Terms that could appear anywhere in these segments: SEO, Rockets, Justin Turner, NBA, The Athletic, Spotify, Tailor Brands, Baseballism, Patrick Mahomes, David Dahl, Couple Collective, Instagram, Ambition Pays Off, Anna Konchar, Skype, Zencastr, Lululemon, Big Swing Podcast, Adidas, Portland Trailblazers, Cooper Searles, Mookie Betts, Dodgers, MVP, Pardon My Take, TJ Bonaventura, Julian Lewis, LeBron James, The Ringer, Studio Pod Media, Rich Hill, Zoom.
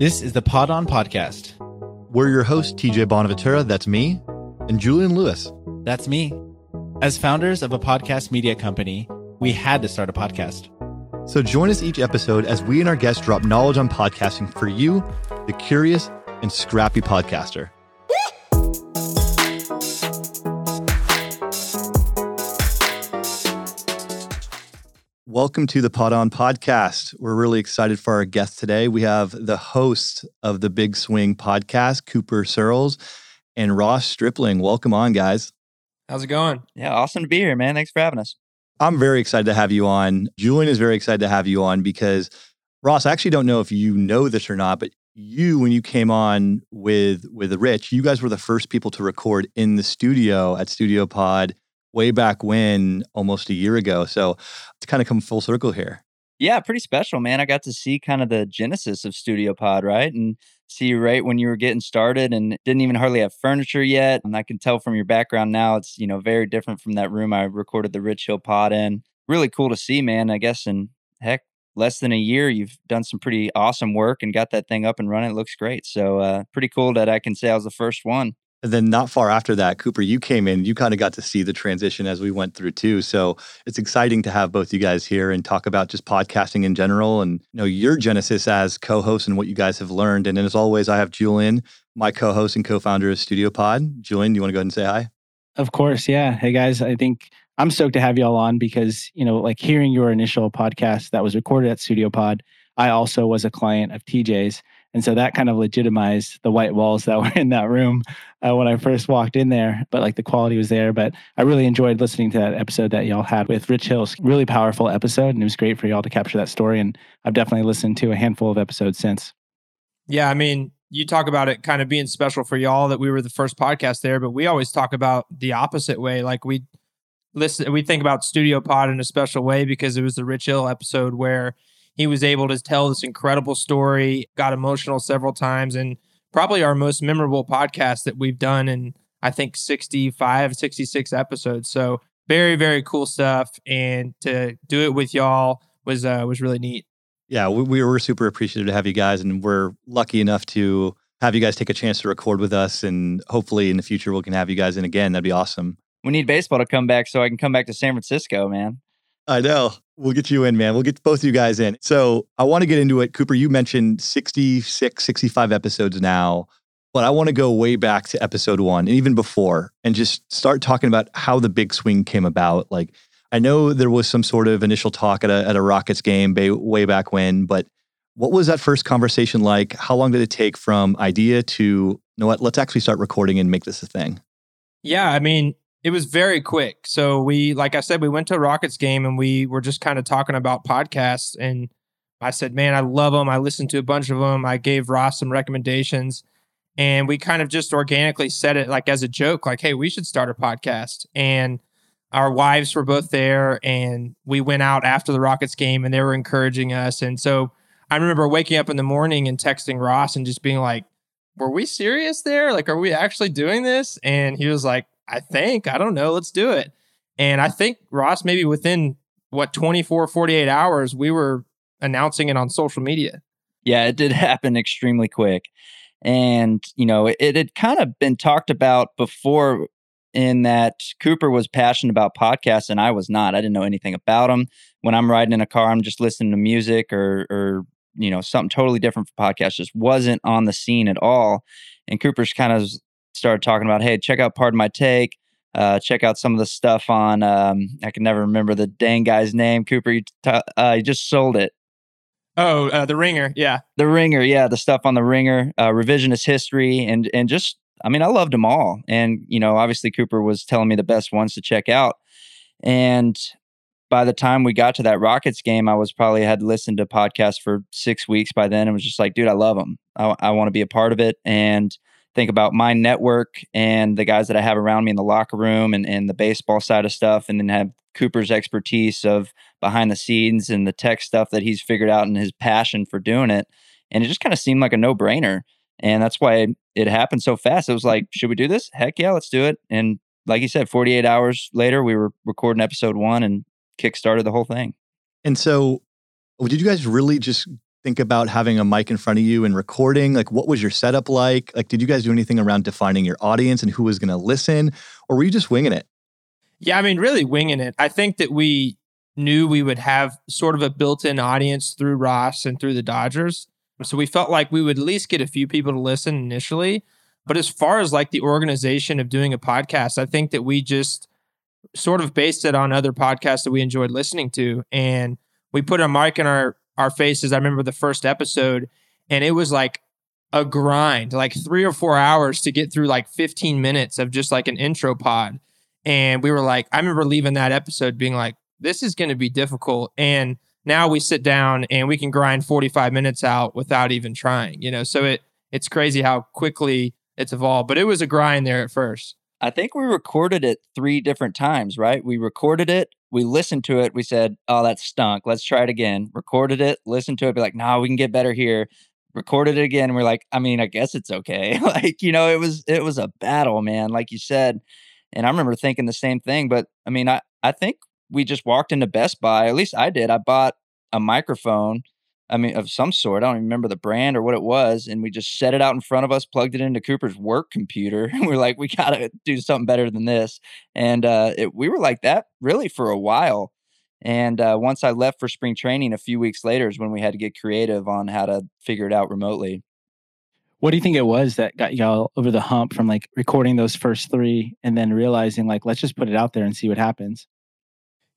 This is the Pod On Podcast. We're your hosts, TJ Bonaventura, that's me, and Julian Lewis. That's me. As founders of a podcast media company, we had to start a podcast. So join us each episode as we and our guests drop knowledge on podcasting for you, the curious and scrappy podcaster. Welcome to the Pod On Podcast. We're really excited for our guest today. We have the host of the Big Swing Podcast, Cooper Searles, and Ross Stripling. Welcome on, guys. How's it going? Yeah, awesome to be here, man. Thanks for having us. I'm very excited to have you on. Julian is very excited to have you on because, Ross, I actually don't know if you know this or not, but you, when you came on with Rich, you guys were the first people to record in the studio at Studio Pod way back when, almost a year ago. So it's kind of come full circle here. Yeah, pretty special, man. I got to see kind of the genesis of Studio Pod, right? And see you right when you were getting started and didn't even hardly have furniture yet. And I can tell from your background now, it's, you know, very different from that room I recorded the Rich Hill pod in. Really cool to see, man. I guess in heck, less than a year, you've done some pretty awesome work and got that thing up and running. It looks great. So pretty cool that I can say I was the first one. And then not far after that, Cooper, you came in, you kind of got to see the transition as we went through too. So it's exciting to have both you guys here and talk about just podcasting in general and, you know, your genesis as co-hosts and what you guys have learned. And then as always, I have Julian, my co-host and co-founder of Studio Pod. Julian, do you want to go ahead and say hi? Of course. Yeah. Hey guys, I think I'm stoked to have y'all on because, you know, like hearing your initial podcast that was recorded at Studio Pod, I also was a client of TJ's. And so that kind of legitimized the white walls that were in that room when I first walked in there, but like the quality was there. But I really enjoyed listening to that episode that y'all had with Rich Hill's really powerful episode. And it was great for y'all to capture that story. And I've definitely listened to a handful of episodes since. Yeah. I mean, you talk about it kind of being special for y'all that we were the first podcast there, but we always talk about the opposite way. Like we think about Studio Pod in a special way because it was the Rich Hill episode where he was able to tell this incredible story, got emotional several times, and probably our most memorable podcast that we've done in, I think, 65, 66 episodes. So very, very cool stuff. And to do it with y'all was really neat. Yeah, we were super appreciative to have you guys, and we're lucky enough to have you guys take a chance to record with us. And hopefully in the future, we can have you guys in again. That'd be awesome. We need baseball to come back so I can come back to San Francisco, man. I know. We'll get you in, man. We'll get both of you guys in. So I want to get into it. Cooper, you mentioned 66, 65 episodes now, but I want to go way back to episode one and even before and just start talking about how the Big Swing came about. Like, I know there was some sort of initial talk at a Rockets game way back when, but what was that first conversation like? How long did it take from idea to, you know what, let's actually start recording and make this a thing? Yeah, I mean, it was very quick. So like I said, we went to a Rockets game and we were just kind of talking about podcasts. And I said, man, I love them. I listened to a bunch of them. I gave Ross some recommendations and we kind of just organically said it like as a joke, like, hey, we should start a podcast. And our wives were both there and we went out after the Rockets game and they were encouraging us. And so I remember waking up in the morning and texting Ross and just being like, were we serious there? Like, are we actually doing this? And he was like, I don't know, let's do it. And I think, Ross, maybe within, 48 hours, we were announcing it on social media. Yeah, it did happen extremely quick. And, you know, it had kind of been talked about before in that Cooper was passionate about podcasts and I was not. I didn't know anything about them. When I'm riding in a car, I'm just listening to music or you know, something totally different for podcasts. Just wasn't on the scene at all. And Cooper's kind of started talking about, hey, check out Pardon My Take. Check out some of the stuff on, I can never remember the dang guy's name. Cooper, you just sold it. Oh, The Ringer, yeah. The Ringer, yeah, the stuff on The Ringer, revisionist history, and just, I mean, I loved them all. And, you know, obviously Cooper was telling me the best ones to check out. And by the time we got to that Rockets game, I was probably had listened to podcasts for 6 weeks by then and was just like, dude, I love them. I want to be a part of it. And think about my network and the guys that I have around me in the locker room and the baseball side of stuff, and then have Cooper's expertise of behind the scenes and the tech stuff that he's figured out and his passion for doing it. And it just kind of seemed like a no-brainer. And that's why it happened so fast. It was like, should we do this? Heck yeah, let's do it. And like you said, 48 hours later, we were recording episode one and kickstarted the whole thing. And so did you guys really just think about having a mic in front of you and recording? Like, what was your setup like? Like, did you guys do anything around defining your audience and who was going to listen? Or were you just winging it? Yeah, I mean, really winging it. I think that we knew we would have sort of a built-in audience through Ross and through the Dodgers. So we felt like we would at least get a few people to listen initially. But as far as like the organization of doing a podcast, I think that we just sort of based it on other podcasts that we enjoyed listening to. And we put a mic in our faces. I remember the first episode, and it was like a grind, like 3 or 4 hours to get through like 15 minutes of just like an intro pod. And we were like, I remember leaving that episode being like, this is going to be difficult. And now we sit down and we can grind 45 minutes out without even trying, you know? So it's crazy how quickly it's evolved, but it was a grind there at first. I think we recorded it 3 different times, right? We recorded it, we listened to it, we said, oh, that stunk, let's try it again. Recorded it, listened to it, be like, no, we can get better here. Recorded it again, we're like, I mean, I guess it's okay. Like, you know, it was a battle, man, like you said. And I remember thinking the same thing, but I mean, I think we just walked into Best Buy, at least I did. I bought a microphone, I mean, of some sort. I don't even remember the brand or what it was. And we just set it out in front of us, plugged it into Cooper's work computer. And we're like, we got to do something better than this. And we were like that really for a while. And once I left for spring training a few weeks later is when we had to get creative on how to figure it out remotely. What do you think it was that got y'all over the hump from like recording those first 3 and then realizing like, let's just put it out there and see what happens?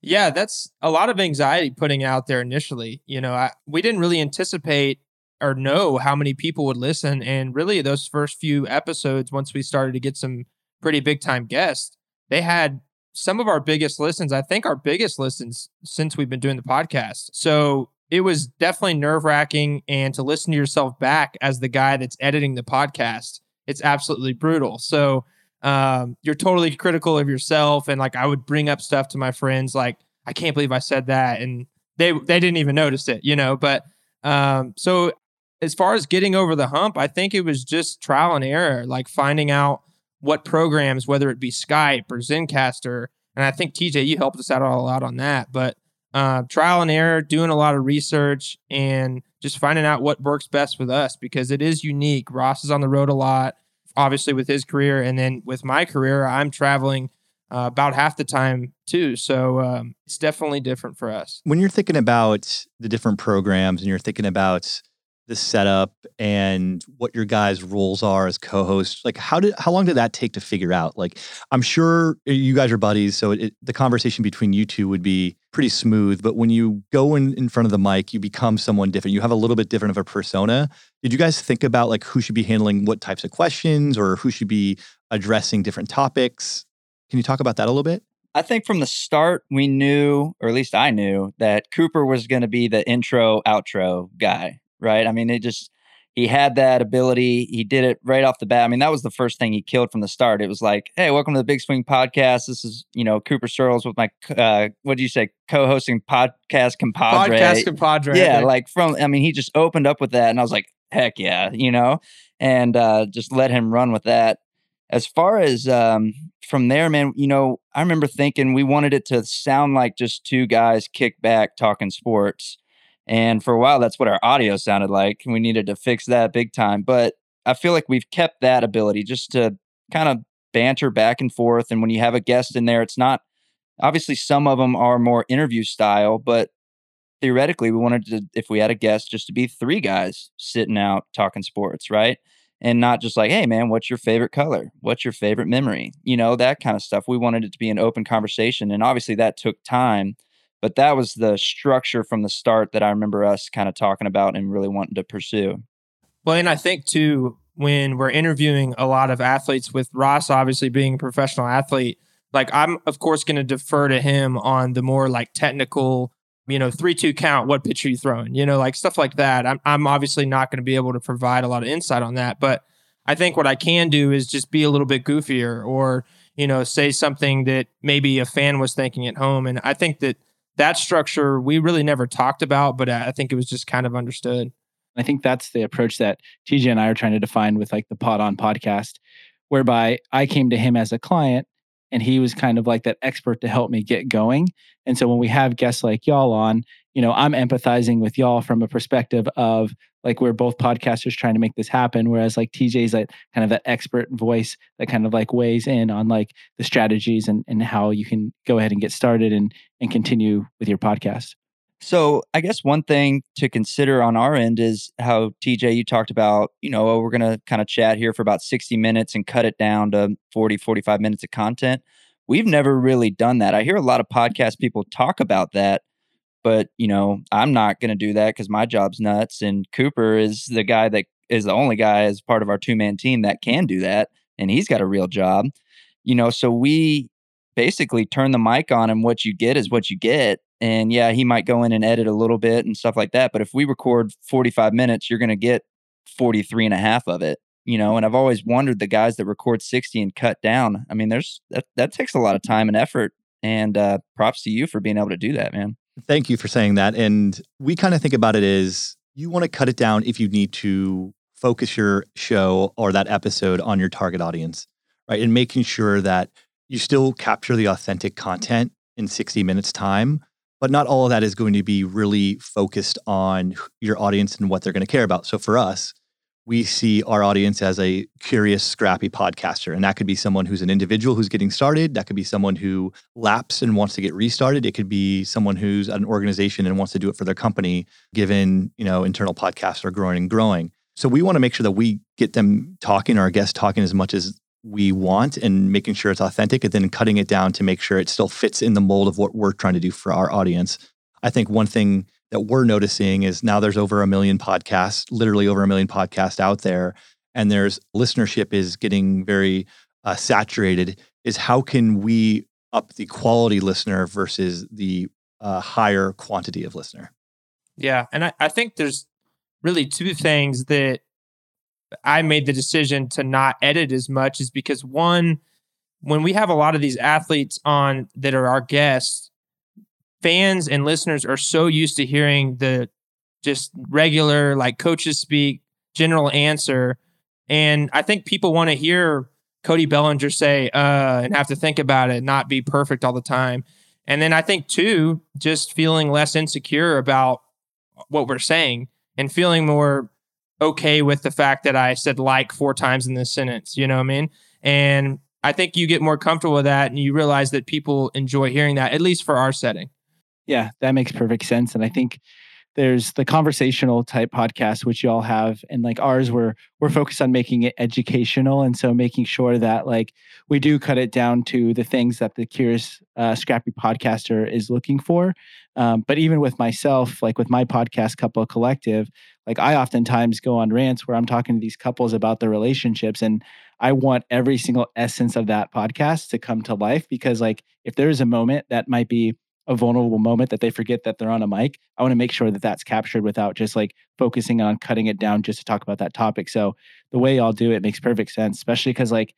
Yeah, that's a lot of anxiety putting out there initially. You know, we didn't really anticipate or know how many people would listen. And really those first few episodes, once we started to get some pretty big time guests, they had some of our biggest listens. I think our biggest listens since we've been doing the podcast. So it was definitely nerve wracking. And to listen to yourself back as the guy that's editing the podcast, it's absolutely brutal. So you're totally critical of yourself. And like, I would bring up stuff to my friends, like, I can't believe I said that. And they didn't even notice it, you know, but, so as far as getting over the hump, I think it was just trial and error, like finding out what programs, whether it be Skype or Zencastr. And I think TJ, you helped us out a lot on that, but, trial and error, doing a lot of research and just finding out what works best with us because it is unique. Ross is on the road a lot, obviously with his career. And then with my career, I'm traveling about half the time too. So it's definitely different for us. When you're thinking about the different programs and you're thinking about the setup and what your guys' roles are as co-hosts, like how long did that take to figure out? Like, I'm sure you guys are buddies, so the conversation between you two would be pretty smooth. But when you go in front of the mic, you become someone different. You have a little bit different of a persona. Did you guys think about like who should be handling what types of questions or who should be addressing different topics? Can you talk about that a little bit? I think from the start, we knew, or at least I knew, that Cooper was going to be the intro, outro guy. Right. I mean, he had that ability. He did it right off the bat. I mean, that was the first thing he killed from the start. It was like, hey, welcome to the Big Swing Podcast. This is, you know, Cooper Searles with my, co-hosting podcast compadre. Podcast compadre. Yeah. Like he just opened up with that. And I was like, heck yeah, you know, and just let him run with that. As far as from there, man, you know, I remember thinking we wanted it to sound like just 2 guys kick back talking sports. And for a while, that's what our audio sounded like. We needed to fix that big time. But I feel like we've kept that ability just to kind of banter back and forth. And when you have a guest in there, it's not, obviously some of them are more interview style, but theoretically we wanted to, if we had a guest, just to be 3 guys sitting out talking sports, right? And not just like, hey man, what's your favorite color? What's your favorite memory? You know, that kind of stuff. We wanted it to be an open conversation. And obviously that took time. But that was the structure from the start that I remember us kind of talking about and really wanting to pursue. Well, and I think too, when we're interviewing a lot of athletes, with Ross obviously being a professional athlete, like I'm of course going to defer to him on the more like technical, you know, 3-2 count, what pitch are you throwing? You know, like stuff like that. I'm obviously not going to be able to provide a lot of insight on that. But I think what I can do is just be a little bit goofier or, you know, say something that maybe a fan was thinking at home. And I think that that structure, we really never talked about, but I think it was just kind of understood. I think that's the approach that TJ and I are trying to define with like the Pod On podcast, whereby I came to him as a client and he was kind of like that expert to help me get going. And so when we have guests like y'all on, you know, I'm empathizing with y'all from a perspective of like, we're both podcasters trying to make this happen. Whereas like TJ's like kind of that expert voice that kind of like weighs in on like the strategies and how you can go ahead and get started and continue with your podcast. So I guess one thing to consider on our end is how, TJ, you talked about, you know, we're going to kind of chat here for about 60 minutes and cut it down to 40, 45 minutes of content. We've never really done that. I hear a lot of podcast people talk about that, but, you know, I'm not going to do that because my job's nuts. And Cooper is the guy that is the only guy as part of our two-man team that can do that. And he's got a real job, you know, so we basically turn the mic on and what you get is what you get. And yeah, he might go in and edit a little bit and stuff like that. But if we record 45 minutes, you're going to get 43 and a half of it, you know? And I've always wondered the guys that record 60 and cut down. I mean, there's that takes a lot of time and effort, and props to you for being able to do that, man. Thank you for saying that. And we kind of think about it as you want to cut it down if you need to focus your show or that episode on your target audience, right? And making sure that you still capture the authentic content in 60 minutes time. But not all of that is going to be really focused on your audience and what they're going to care about. So for us, we see our audience as a curious, scrappy podcaster. And that could be someone who's an individual who's getting started. That could be someone who lapsed and wants to get restarted. It could be someone who's an organization and wants to do it for their company, given, you know, internal podcasts are growing and growing. So we want to make sure that we get them talking, our guests talking as much as we want, and making sure it's authentic, and then cutting it down to make sure it still fits in the mold of what we're trying to do for our audience. I think one thing that we're noticing is now there's over 1 million podcasts, literally over 1 million podcasts out there, and there's listenership is getting very saturated, is how can we up the quality listener versus the higher quantity of listener? Yeah. And I think there's really two things that I made the decision to not edit as much is because, one, when we have a lot of these athletes on that are our guests, fans and listeners are so used to hearing the just regular, like coaches speak, general answer. And I think people want to hear Cody Bellinger say, and have to think about it, not be perfect all the time. And then I think, two, just feeling less insecure about what we're saying and feeling more okay with the fact that I said like 4 times in this sentence, you know what I mean? And I think you get more comfortable with that and you realize that people enjoy hearing that, at least for our setting. Yeah, that makes perfect sense. And I think there's the conversational type podcast, which y'all have, and like ours, we're focused on making it educational. And so making sure that like we do cut it down to the things that the curious, scrappy podcaster is looking for. But even with myself, like with my podcast, Couple Collective, like I oftentimes go on rants where I'm talking to these couples about their relationships, and I want every single essence of that podcast to come to life, because like if there is a moment that might be a vulnerable moment that they forget that they're on a mic, I want to make sure that that's captured without just like focusing on cutting it down just to talk about that topic. So the way y'all do it makes perfect sense, especially because, like,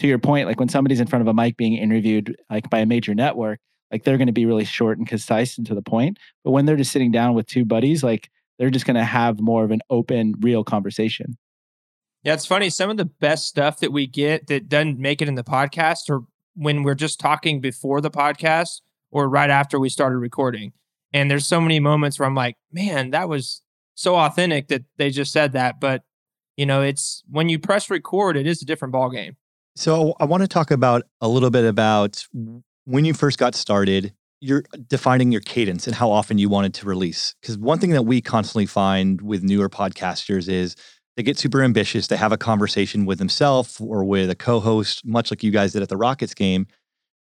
to your point, like when somebody's in front of a mic being interviewed like by a major network, like they're going to be really short and concise and to the point. But when they're just sitting down with two buddies, like they're just going to have more of an open, real conversation. Yeah, it's funny. Some of the best stuff that we get that doesn't make it in the podcast, or when we're just talking before the podcast, or right after we started recording. And there's so many moments where I'm like, man, that was so authentic that they just said that. But, you know, it's when you press record, it is a different ballgame. So I want to talk about a little bit about when you first got started, you're defining your cadence and how often you wanted to release. Because one thing that we constantly find with newer podcasters is they get super ambitious. They have a conversation with themselves or with a co-host, much like you guys did at the Rockets game,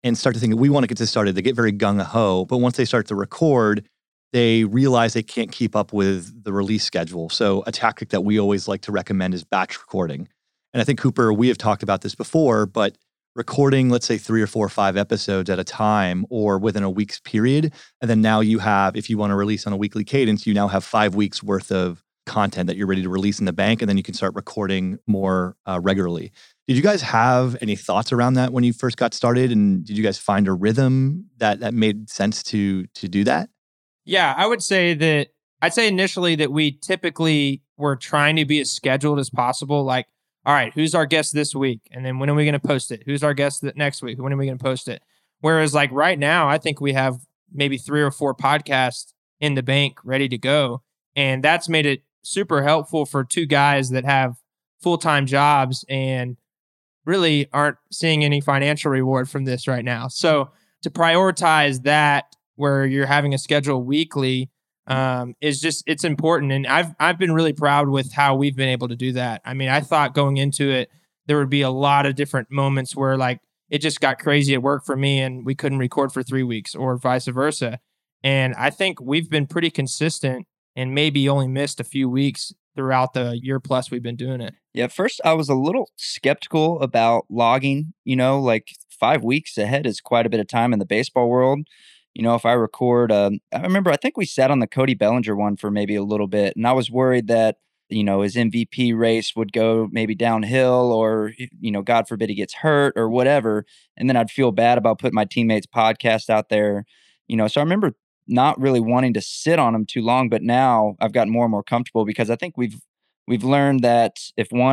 and start to think, we want to get this started. They get very gung-ho, but once they start to record, they realize they can't keep up with the release schedule. So a tactic that we always like to recommend is batch recording. And I think, Cooper, we have talked about this before, but recording, let's say 3 or 4 or 5 episodes at a time or within a week's period. And then now you have, if you want to release on a weekly cadence, you now have 5 weeks worth of content that you're ready to release in the bank, and then you can start recording more regularly. Did you guys have any thoughts around that when you first got started? And did you guys find a rhythm that made sense to do that? Yeah, I'd say initially that we typically were trying to be as scheduled as possible. Like, all right, who's our guest this week? And then when are we going to post it? Who's our guest next week? When are we going to post it? Whereas like right now, I think we have maybe 3 or 4 podcasts in the bank ready to go. And that's made it super helpful for two guys that have full-time jobs and really aren't seeing any financial reward from this right now. So to prioritize that where you're having a schedule weekly is just, it's important. And I've been really proud with how we've been able to do that. I mean, I thought going into it, there would be a lot of different moments where like it just got crazy at work for me and we couldn't record for 3 weeks or vice versa. And I think we've been pretty consistent and maybe only missed a few weeks throughout the year plus we've been doing it. Yeah, first I was a little skeptical about logging, you know, like 5 weeks ahead is quite a bit of time in the baseball world. You know, if I record, I remember, I think we sat on the Cody Bellinger one for maybe a little bit, and I was worried that, you know, his MVP race would go maybe downhill or, you know, God forbid he gets hurt or whatever. And then I'd feel bad about putting my teammates' podcast out there, you know. So I remember not really wanting to sit on them too long, but now I've gotten more and more comfortable because I think we've learned that if we're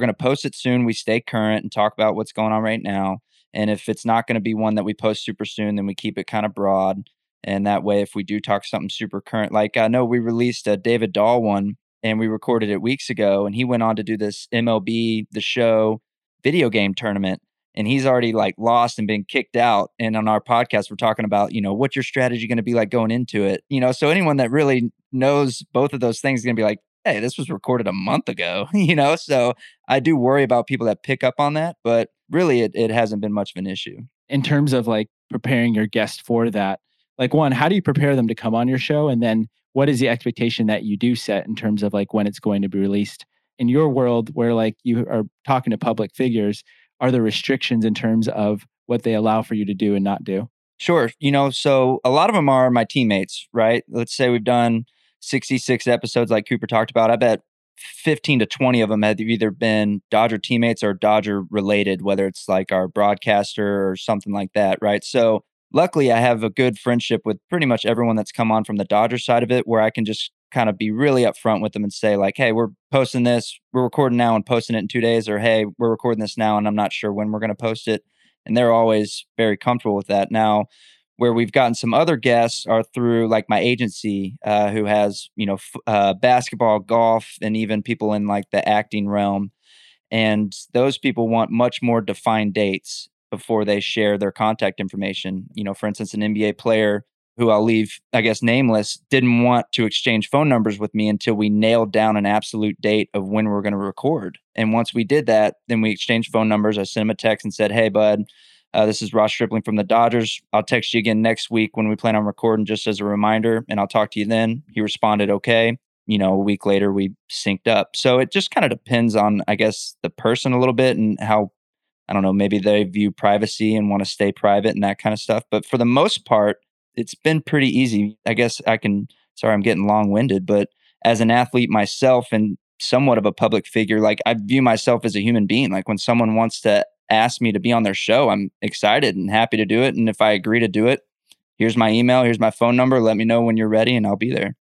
going to post it soon, we stay current and talk about what's going on right now. And if it's not going to be one that we post super soon, then we keep it kind of broad. And that way, if we do talk something super current, like I know we released a David Dahl one, and we recorded it weeks ago, and he went on to do this MLB the Show video game tournament, and he's already like lost and been kicked out. And on our podcast, we're talking about, you know, what's your strategy going to be like going into it? You know, so anyone that really knows both of those things is going to be like, hey, this was recorded a month ago, you know? So I do worry about people that pick up on that, but really it hasn't been much of an issue. In terms of like preparing your guest for that, like one, how do you prepare them to come on your show? And then what is the expectation that you do set in terms of like when it's going to be released? In your world where like you are talking to public figures, are there restrictions in terms of what they allow for you to do and not do? Sure. You know, so a lot of them are my teammates, right? Let's say we've done 66 episodes like Cooper talked about. I bet 15 to 20 of them have either been Dodger teammates or Dodger related, whether it's like our broadcaster or something like that, right? So luckily, I have a good friendship with pretty much everyone that's come on from the Dodger side of it, where I can just kind of be really upfront with them and say like, hey, we're posting this, we're recording now and posting it in 2 days, or hey, we're recording this now and I'm not sure when we're going to post it. And they're always very comfortable with that. Now, where we've gotten some other guests are through like my agency, who has, you know, basketball, golf, and even people in like the acting realm. And those people want much more defined dates before they share their contact information. You know, for instance, an NBA player who I'll leave, I guess, nameless, didn't want to exchange phone numbers with me until we nailed down an absolute date of when we're going to record. And once we did that, then we exchanged phone numbers. I sent him a text and said, hey, bud, this is Ross Stripling from the Dodgers. I'll text you again next week when we plan on recording, just as a reminder, and I'll talk to you then. He responded, okay. You know, a week later, we synced up. So it just kind of depends on, I guess, the person a little bit and how, I don't know, maybe they view privacy and want to stay private and that kind of stuff. But for the most part, it's been pretty easy. I guess I can, sorry, I'm getting long-winded, but as an athlete myself and somewhat of a public figure, like I view myself as a human being. Like when someone wants to ask me to be on their show, I'm excited and happy to do it. And if I agree to do it, here's my email, here's my phone number. Let me know when you're ready and I'll be there.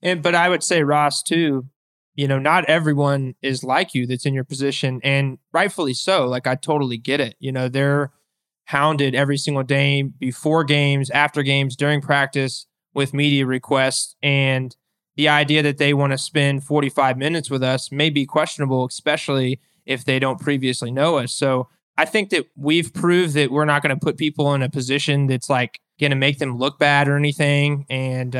But I would say, Ross, too, you know, not everyone is like you that's in your position, and rightfully so. Like I totally get it. You know, they're hounded every single day before games, after games, during practice with media requests. And the idea that they want to spend 45 minutes with us may be questionable, especially if they don't previously know us. So I think that we've proved that we're not going to put people in a position that's like going to make them look bad or anything. And,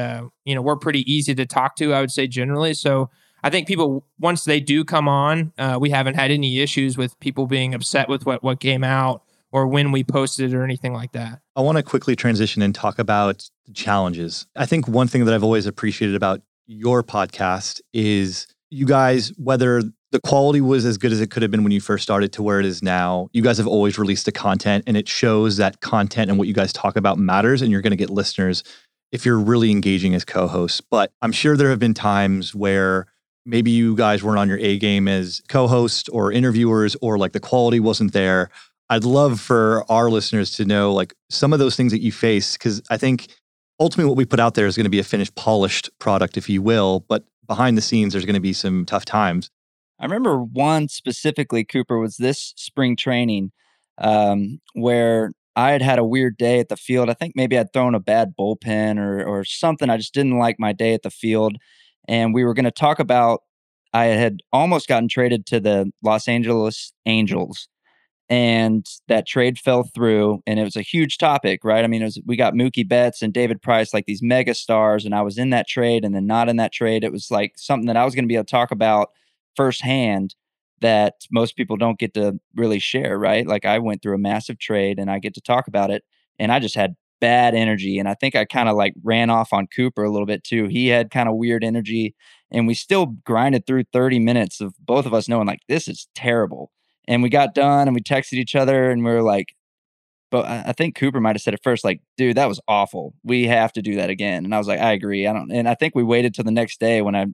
you know, we're pretty easy to talk to, I would say, generally. So I think people, once they do come on, we haven't had any issues with people being upset with what came out or when we posted or anything like that. I want to quickly transition and talk about challenges. I think one thing that I've always appreciated about your podcast is you guys, whether the quality was as good as it could have been when you first started to where it is now, you guys have always released the content, and it shows that content and what you guys talk about matters, and you're going to get listeners if you're really engaging as co-hosts. But I'm sure there have been times where maybe you guys weren't on your A game as co-hosts or interviewers, or like the quality wasn't there. I'd love for our listeners to know like some of those things that you face, because I think ultimately what we put out there is going to be a finished, polished product, if you will. But behind the scenes, there's going to be some tough times. I remember one specifically, Cooper, was this spring training where I had had a weird day at the field. I think maybe I'd thrown a bad bullpen or something. I just didn't like my day at the field. And we were going to talk about, I had almost gotten traded to the Los Angeles Angels, and that trade fell through, and it was a huge topic, right? I mean, we got Mookie Betts and David Price, like these mega stars, and I was in that trade and then not in that trade. It was like something that I was going to be able to talk about firsthand that most people don't get to really share, right? Like, I went through a massive trade and I get to talk about it, and I just had bad energy. And I think I kind of like ran off on Cooper a little bit too. He had kind of weird energy, and we still grinded through 30 minutes of both of us knowing like, this is terrible. And we got done and we texted each other and we were like, but I think Cooper might've said it first, like, dude, that was awful. We have to do that again. And I was like, I agree. And I think we waited till the next day when I,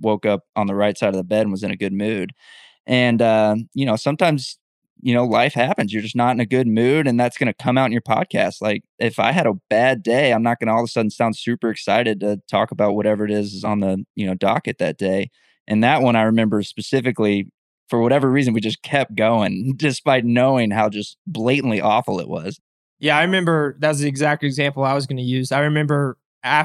woke up on the right side of the bed and was in a good mood. And, sometimes, life happens. You're just not in a good mood, and that's going to come out in your podcast. Like, if I had a bad day, I'm not going to all of a sudden sound super excited to talk about whatever it is on the, docket that day. And that one I remember specifically. For whatever reason, we just kept going despite knowing how just blatantly awful it was. Yeah, I remember that's the exact example I was going to use. I remember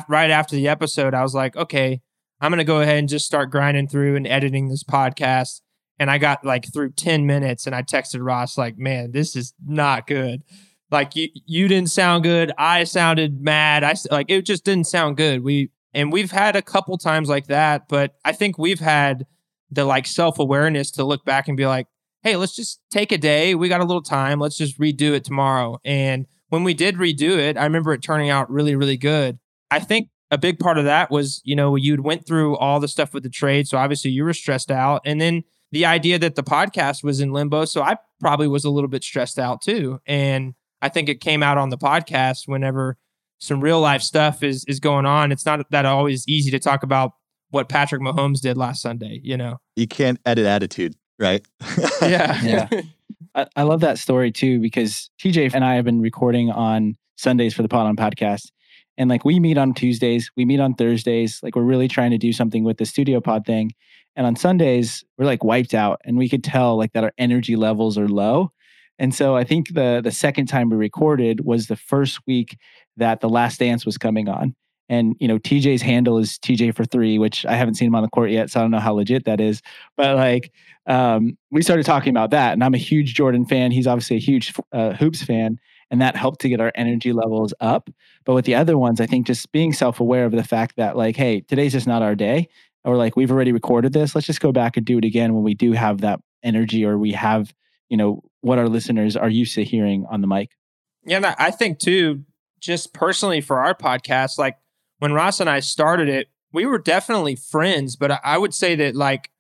right after the episode, I was like, okay, I'm going to go ahead and just start grinding through and editing this podcast. And I got like through 10 minutes and I texted Ross like, man, this is not good. Like, you didn't sound good. I sounded mad. It just didn't sound good. We've had a couple times like that, but I think we've had the like self-awareness to look back and be like, hey, let's just take a day. We got a little time. Let's just redo it tomorrow. And when we did redo it, I remember it turning out really, really good. I think a big part of that was, you'd went through all the stuff with the trade. So obviously you were stressed out. And then the idea that the podcast was in limbo. So I probably was a little bit stressed out too. And I think it came out on the podcast whenever some real life stuff is going on. It's not that always easy to talk about what Patrick Mahomes did last Sunday, You can't edit attitude, right? Yeah. I love that story too, because TJ and I have been recording on Sundays for the Pod On Podcast. And like, we meet on Tuesdays, we meet on Thursdays. Like, we're really trying to do something with the Studio Pod thing. And on Sundays, we're like wiped out, and we could tell like that our energy levels are low. And so I think the second time we recorded was the first week that The Last Dance was coming on. And, TJ's handle is TJ for three, which I haven't seen him on the court yet, so I don't know how legit that is. But like, we started talking about that, and I'm a huge Jordan fan. He's obviously a huge hoops fan, and that helped to get our energy levels up. But with the other ones, I think just being self-aware of the fact that like, hey, today's just not our day, or like, we've already recorded this. Let's just go back and do it again when we do have that energy, or we have, what our listeners are used to hearing on the mic. Yeah, and I think too, just personally for our podcast, like, when Ross and I started it, we were definitely friends, but I would say that like,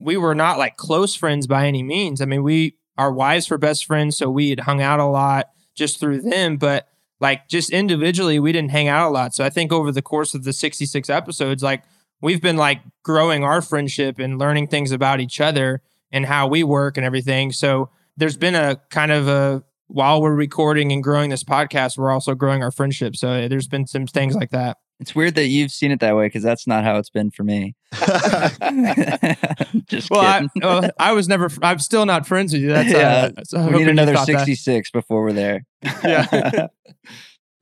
we were not like close friends by any means. I mean, our wives were best friends, so we had hung out a lot just through them, but like, just individually, we didn't hang out a lot. So I think over the course of the 66 episodes, like, we've been like growing our friendship and learning things about each other and how we work and everything. So there's been a kind of while we're recording and growing this podcast, we're also growing our friendship. So there's been some things like that. It's weird that you've seen it that way, because that's not how it's been for me. Just kidding. I was never. I'm still not friends with you. That's so we need another 66 before we're there. Yeah.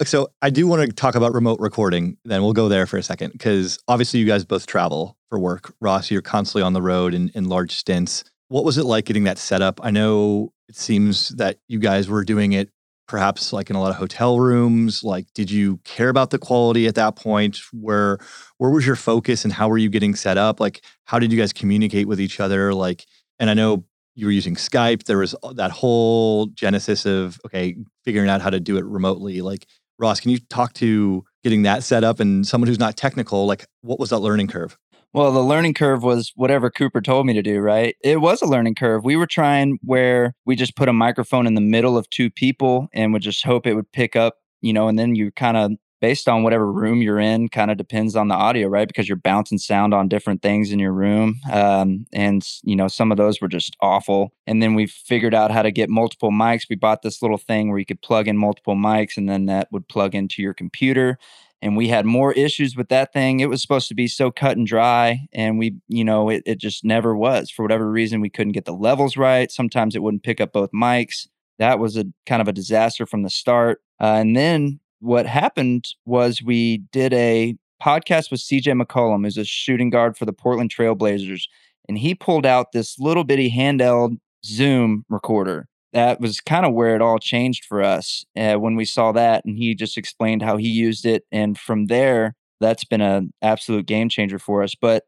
So I do want to talk about remote recording. Then we'll go there for a second, because obviously you guys both travel for work. Ross, you're constantly on the road in large stints. What was it like getting that set up? I know it seems that you guys were doing it perhaps like in a lot of hotel rooms. Like, did you care about the quality at that point? Where was your focus, and how were you getting set up? Like, how did you guys communicate with each other? Like, and I know you were using Skype. There was that whole genesis of, okay, figuring out how to do it remotely. Like, Ross, can you talk to getting that set up, and someone who's not technical, like, what was that learning curve? Well, the learning curve was whatever Cooper told me to do, right? It was a learning curve. We were trying where we just put a microphone in the middle of two people and would just hope it would pick up, and then you kind of, based on whatever room you're in, kind of depends on the audio, right? Because you're bouncing sound on different things in your room. Some of those were just awful. And then we figured out how to get multiple mics. We bought this little thing where you could plug in multiple mics, and then that would plug into your computer. And we had more issues with that thing. It was supposed to be so cut and dry, and we, it just never was. For whatever reason, we couldn't get the levels right. Sometimes it wouldn't pick up both mics. That was a kind of a disaster from the start. And then what happened was we did a podcast with CJ McCollum, who's a shooting guard for the Portland Trailblazers. And he pulled out this little bitty handheld Zoom recorder. That was kind of where it all changed for us when we saw that. And he just explained how he used it. And from there, that's been an absolute game changer for us. But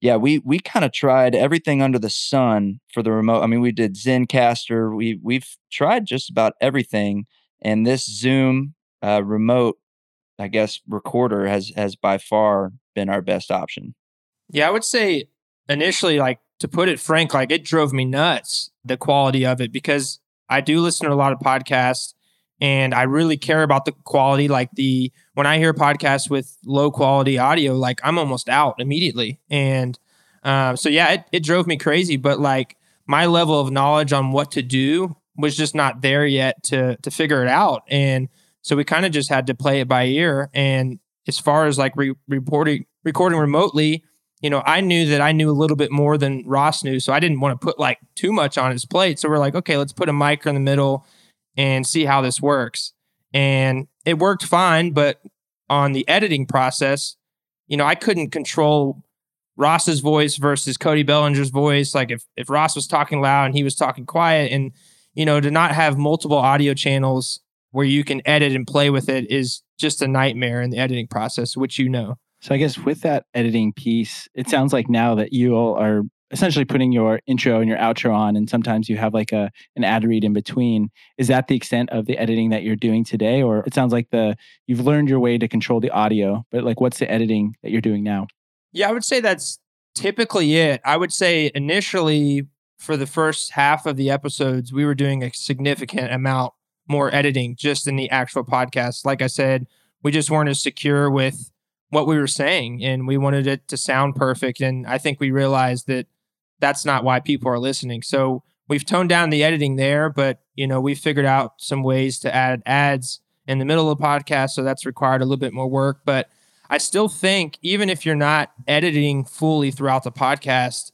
yeah, we kind of tried everything under the sun for the remote. I mean, we did Zencastr. We've tried just about everything. And this Zoom remote, I guess, recorder has by far been our best option. Yeah, I would say initially, like, to put it frank, like, it drove me nuts, the quality of it, because I do listen to a lot of podcasts and I really care about the quality. Like, when I hear podcasts with low quality audio, like, I'm almost out immediately. And so, yeah, it drove me crazy. But like, my level of knowledge on what to do was just not there yet to figure it out. And so we kind of just had to play it by ear. And as far as like recording remotely, you know, I knew that I knew a little bit more than Ross knew, so I didn't want to put like too much on his plate. So we're like, okay, let's put a mic in the middle and see how this works. And it worked fine, but on the editing process, you know, I couldn't control Ross's voice versus Cody Bellinger's voice. Like if Ross was talking loud and he was talking quiet, and, you know, to not have multiple audio channels where you can edit and play with it is just a nightmare in the editing process, which you know. So I guess with that editing piece, it sounds like now that you all are essentially putting your intro and your outro on, and sometimes you have like an ad read in between. Is that the extent of the editing that you're doing today? Or it sounds like you've learned your way to control the audio, but like, what's the editing that you're doing now? Yeah, I would say that's typically it. I would say initially for the first half of the episodes, we were doing a significant amount more editing just in the actual podcast. Like I said, we just weren't as secure with what we were saying, and we wanted it to sound perfect. And I think we realized that that's not why people are listening. So we've toned down the editing there, but, you know, we figured out some ways to add ads in the middle of the podcast. So that's required a little bit more work, but I still think even if you're not editing fully throughout the podcast,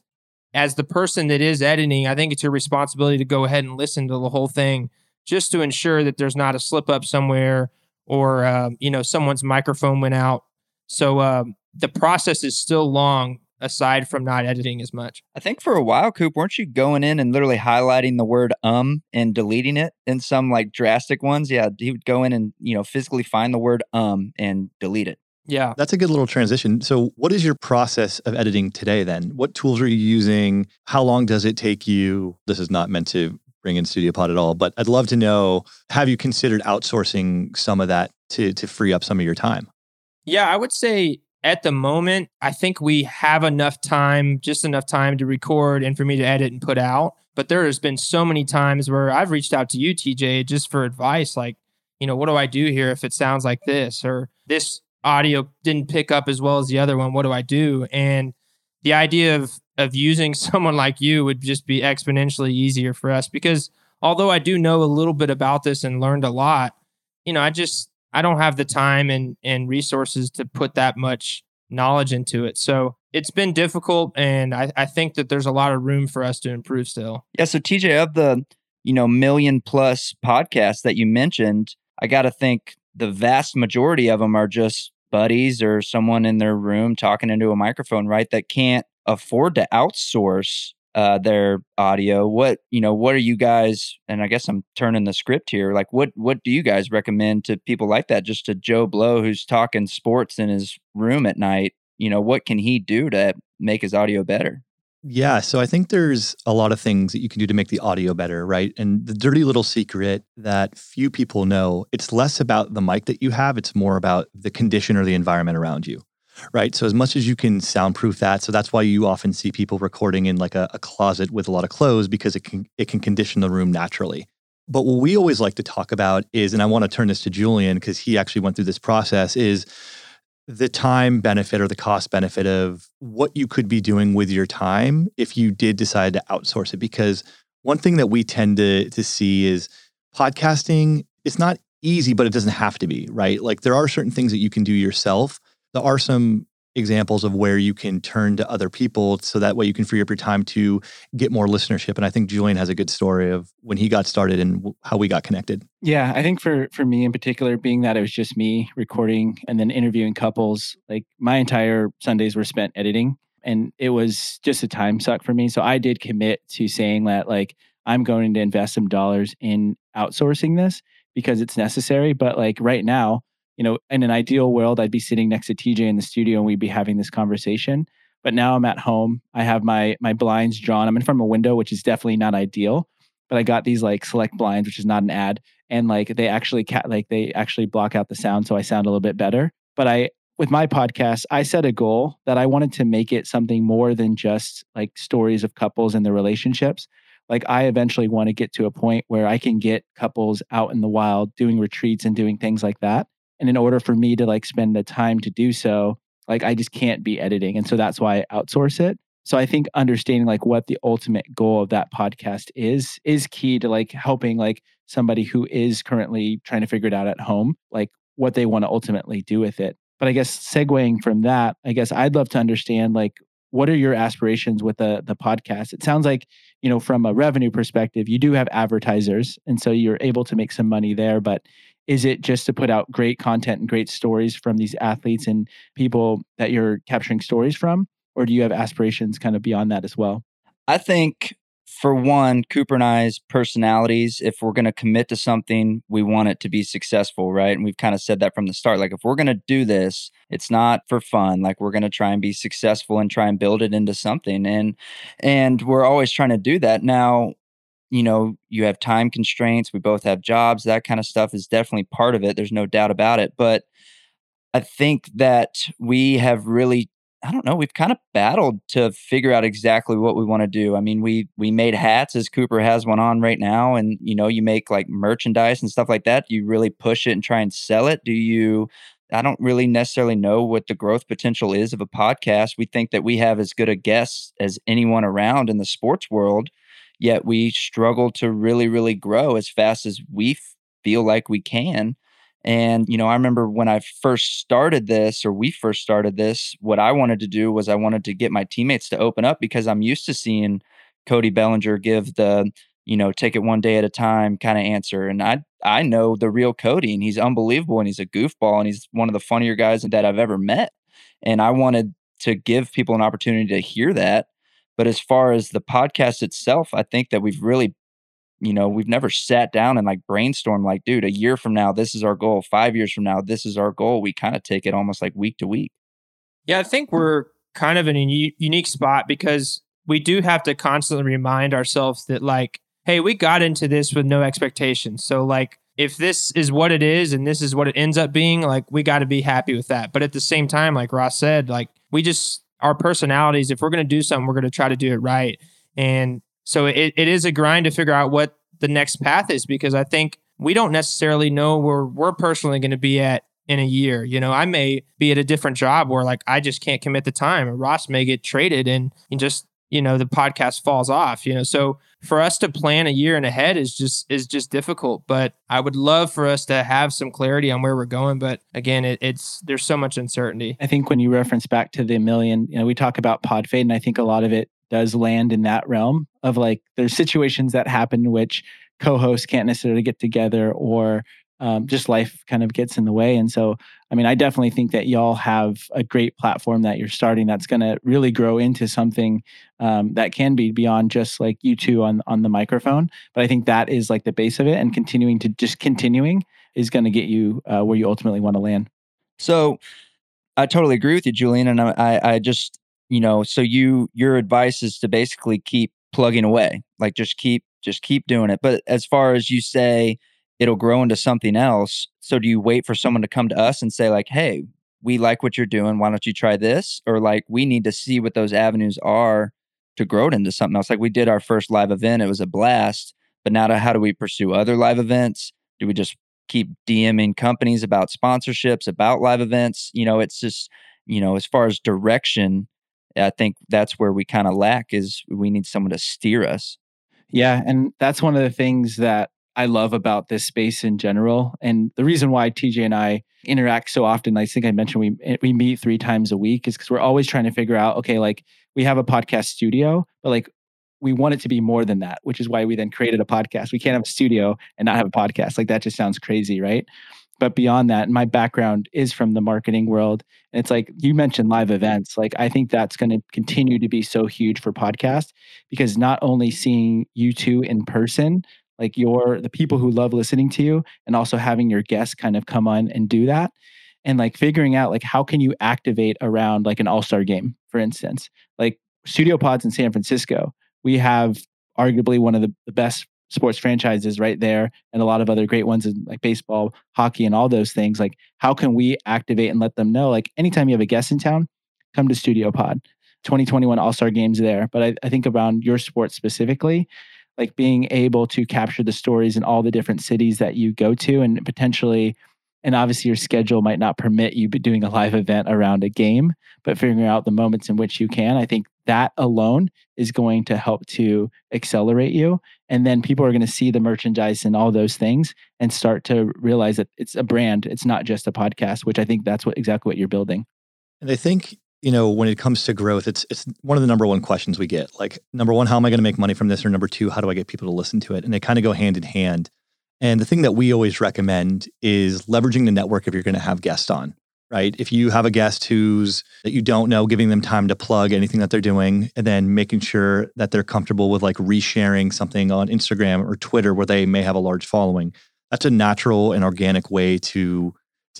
as the person that is editing, I think it's your responsibility to go ahead and listen to the whole thing just to ensure that there's not a slip up somewhere or, you know, someone's microphone went out. So the process is still long, aside from not editing as much. I think for a while, Coop, weren't you going in and literally highlighting the word and deleting it in some like drastic ones? Yeah, he would go in and, you know, physically find the word and delete it. Yeah. That's a good little transition. So what is your process of editing today then? What tools are you using? How long does it take you? This is not meant to bring in Studio Pod at all, but I'd love to know, have you considered outsourcing some of that to free up some of your time? Yeah, I would say at the moment, I think we have enough time, just enough time to record and for me to edit and put out. But there has been so many times where I've reached out to you, TJ, just for advice. Like, you know, what do I do here if it sounds like this? Or this audio didn't pick up as well as the other one. What do I do? And the idea of using someone like you would just be exponentially easier for us. Because although I do know a little bit about this and learned a lot, you know, I don't have the time and resources to put that much knowledge into it. So it's been difficult, and I think that there's a lot of room for us to improve still. Yeah, so TJ, of the, you know, million plus podcasts that you mentioned, I got to think the vast majority of them are just buddies or someone in their room talking into a microphone, right, that can't afford to outsource their audio. What are you guys, and I guess I'm turning the script here, like what do you guys recommend to people like that, just to Joe Blow who's talking sports in his room at night? You know, what can he do to make his audio better? Yeah, so I think there's a lot of things that you can do to make the audio better, right? And the dirty little secret that few people know, it's less about the mic that you have, it's more about the condition or the environment around you. Right. So as much as you can soundproof that, so that's why you often see people recording in like a closet with a lot of clothes, because it can condition the room naturally. But what we always like to talk about is, and I want to turn this to Julian because he actually went through this process, is the time benefit or the cost benefit of what you could be doing with your time if you did decide to outsource it. Because one thing that we tend to see is podcasting, it's not easy, but it doesn't have to be, right? Like there are certain things that you can do yourself. There are some examples of where you can turn to other people so that way you can free up your time to get more listenership. And I think Julian has a good story of when he got started and how we got connected. Yeah, I think for me in particular, being that it was just me recording and then interviewing couples, like my entire Sundays were spent editing and it was just a time suck for me. So I did commit to saying that like, I'm going to invest some dollars in outsourcing this because it's necessary. But like right now, you know, in an ideal world, I'd be sitting next to TJ in the studio and we'd be having this conversation. But now I'm at home. I have my blinds drawn. I'm in front of a window, which is definitely not ideal. But I got these like select blinds, which is not an ad. And like they actually block out the sound. So I sound a little bit better. But with my podcast, I set a goal that I wanted to make it something more than just like stories of couples and their relationships. Like I eventually want to get to a point where I can get couples out in the wild doing retreats and doing things like that. And in order for me to like spend the time to do so, like I just can't be editing. And so that's why I outsource it. So I think understanding like what the ultimate goal of that podcast is key to like helping like somebody who is currently trying to figure it out at home, like what they want to ultimately do with it. But I guess segueing from that, I guess I'd love to understand like, what are your aspirations with the podcast? It sounds like, you know, from a revenue perspective, you do have advertisers. And so you're able to make some money there, but is it just to put out great content and great stories from these athletes and people that you're capturing stories from? Or do you have aspirations kind of beyond that as well? I think for one, Cooper and I's personalities, if we're going to commit to something, we want it to be successful, right? And we've kind of said that from the start. Like if we're going to do this, it's not for fun. Like we're going to try and be successful and try and build it into something. And we're always trying to do that. Now, you know, you have time constraints. We both have jobs. That kind of stuff is definitely part of it. There's no doubt about it. But I think that we have really, I don't know, we've kind of battled to figure out exactly what we want to do. I mean, we made hats, as Cooper has one on right now. And, you know, you make like merchandise and stuff like that. Do you really push it and try and sell it? I don't really necessarily know what the growth potential is of a podcast. We think that we have as good a guest as anyone around in the sports world, yet we struggle to really, really grow as fast as we feel like we can. And, you know, I remember when we first started this, what I wanted to do was I wanted to get my teammates to open up because I'm used to seeing Cody Bellinger give the, you know, take it one day at a time kind of answer. And I know the real Cody and he's unbelievable and he's a goofball and he's one of the funnier guys that I've ever met. And I wanted to give people an opportunity to hear that. But as far as the podcast itself, I think that we've really, you know, we've never sat down and like brainstormed like, dude, a year from now, this is our goal. 5 years from now, this is our goal. We kind of take it almost like week to week. Yeah, I think we're kind of in a unique spot because we do have to constantly remind ourselves that like, hey, we got into this with no expectations. So like, if this is what it is and this is what it ends up being, like we got to be happy with that. But at the same time, like Ross said, like we just, our personalities, if we're going to do something, we're going to try to do it right. And so it is a grind to figure out what the next path is, because I think we don't necessarily know where we're personally going to be at in a year. You know, I may be at a different job where like I just can't commit the time, or Ross may get traded and just, you know, the podcast falls off, you know. So for us to plan a year and ahead is just difficult, but I would love for us to have some clarity on where we're going. But again, there's so much uncertainty. I think when you reference back to the million, you know, we talk about pod fade and I think a lot of it does land in that realm of like there's situations that happen in which co-hosts can't necessarily get together or just life kind of gets in the way. And so, I mean, I definitely think that y'all have a great platform that you're starting that's going to really grow into something that can be beyond just like you two on the microphone. But I think that is like the base of it, and continuing is going to get you where you ultimately want to land. So I totally agree with you, Julian. And I just, you know, so your advice is to basically keep plugging away, like just keep doing it. But as far as you say, it'll grow into something else. So do you wait for someone to come to us and say like, hey, we like what you're doing. Why don't you try this? Or like, we need to see what those avenues are to grow it into something else. Like we did our first live event. It was a blast. But now how do we pursue other live events? Do we just keep DMing companies about sponsorships, about live events? You know, it's just, you know, as far as direction, I think that's where we kind of lack is we need someone to steer us. Yeah. And that's one of the things that I love about this space in general. And the reason why TJ and I interact so often, I think I mentioned we meet 3 times a week, is because we're always trying to figure out, okay, like we have a podcast studio, but like we want it to be more than that, which is why we then created a podcast. We can't have a studio and not have a podcast. Like that just sounds crazy, right? But beyond that, my background is from the marketing world. And it's like, you mentioned live events. Like, I think that's going to continue to be so huge for podcasts, because not only seeing you two in person, like the people who love listening to you, and also having your guests kind of come on and do that. And like figuring out like, how can you activate around like an all-star game, for instance, like Studio Pods in San Francisco. We have arguably one of the best sports franchises right there, and a lot of other great ones in like baseball, hockey, and all those things. Like, how can we activate and let them know, like, anytime you have a guest in town, come to Studio Pod. 2021 All-Star Games there. But I think around your sport specifically, like being able to capture the stories in all the different cities that you go to, and potentially, and obviously your schedule might not permit you doing a live event around a game, but figuring out the moments in which you can, I think that alone is going to help to accelerate you. And then people are going to see the merchandise and all those things and start to realize that it's a brand. It's not just a podcast, which I think that's exactly what you're building. And I think, you know, when it comes to growth, it's one of the number one questions we get. Like, number one, how am I going to make money from this? Or number two, how do I get people to listen to it? And they kind of go hand in hand. And the thing that we always recommend is leveraging the network if you're going to have guests on, right? If you have a guest that you don't know, giving them time to plug anything that they're doing, and then making sure that they're comfortable with like resharing something on Instagram or Twitter where they may have a large following. That's a natural and organic way to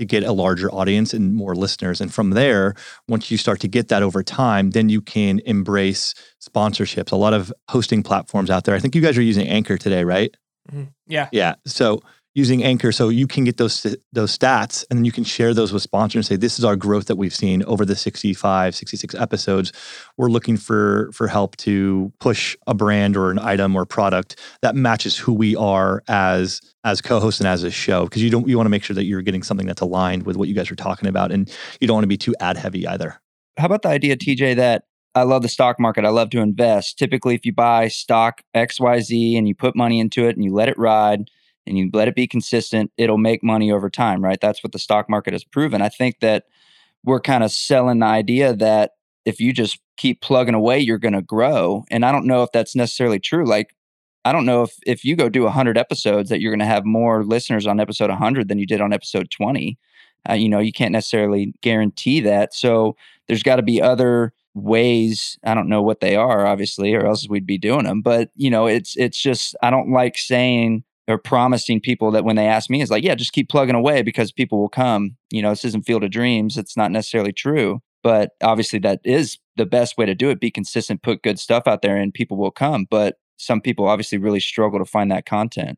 get a larger audience and more listeners. And from there, once you start to get that over time, then you can embrace sponsorships. A lot of hosting platforms out there. I think you guys are using Anchor today, right? Mm-hmm. Yeah. Yeah. So using Anchor, so you can get those stats, and then you can share those with sponsors and say, this is our growth that we've seen over the 65, 66 episodes. We're looking for help to push a brand or an item or product that matches who we are as co-hosts and as a show. Because you want to make sure that you're getting something that's aligned with what you guys are talking about, and you don't want to be too ad heavy either. How about the idea, TJ, that I love the stock market. I love to invest. Typically, if you buy stock XYZ and you put money into it and you let it ride, and you let it be consistent, it'll make money over time, right? That's what the stock market has proven. I think that we're kind of selling the idea that if you just keep plugging away, you're going to grow. And I don't know if that's necessarily true. Like, I don't know if you go do 100 episodes that you're going to have more listeners on episode 100 than you did on episode 20. You know, you can't necessarily guarantee that. So there's got to be other ways. I don't know what they are, obviously, or else we'd be doing them. But, you know, it's just, I don't like saying or promising people that when they ask me, it's like, yeah, just keep plugging away because people will come. You know, this isn't Field of Dreams. It's not necessarily true. But obviously that is the best way to do it. Be consistent, put good stuff out there, and people will come. But some people obviously really struggle to find that content.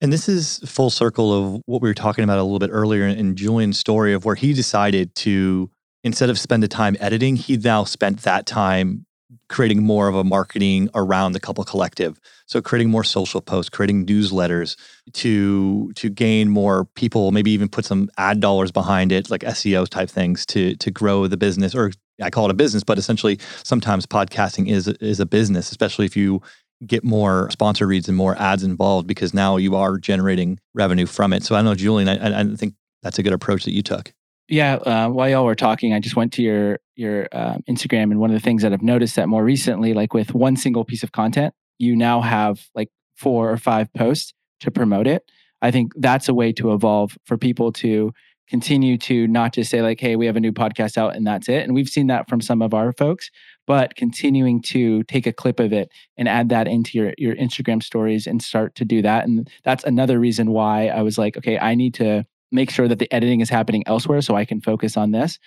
And this is full circle of what we were talking about a little bit earlier in Julian's story of where he decided to, instead of spend the time editing, he now spent that time creating more of a marketing around the Couple Collective. So creating more social posts, creating newsletters to gain more people, maybe even put some ad dollars behind it, like SEO type things to grow the business. Or I call it a business, but essentially sometimes podcasting is a business, especially if you get more sponsor reads and more ads involved, because now you are generating revenue from it. So I know, Julian, I think that's a good approach that you took. Yeah, while y'all were talking, I just went to your Instagram, and one of the things that I've noticed that more recently, like with one single piece of content, you now have like 4 or 5 posts to promote it. I think that's a way to evolve for people to continue to not just say like, hey, we have a new podcast out and that's it. And we've seen that from some of our folks, but continuing to take a clip of it and add that into your Instagram stories and start to do that. And that's another reason why I was like, okay, I need to make sure that the editing is happening elsewhere so I can focus on this,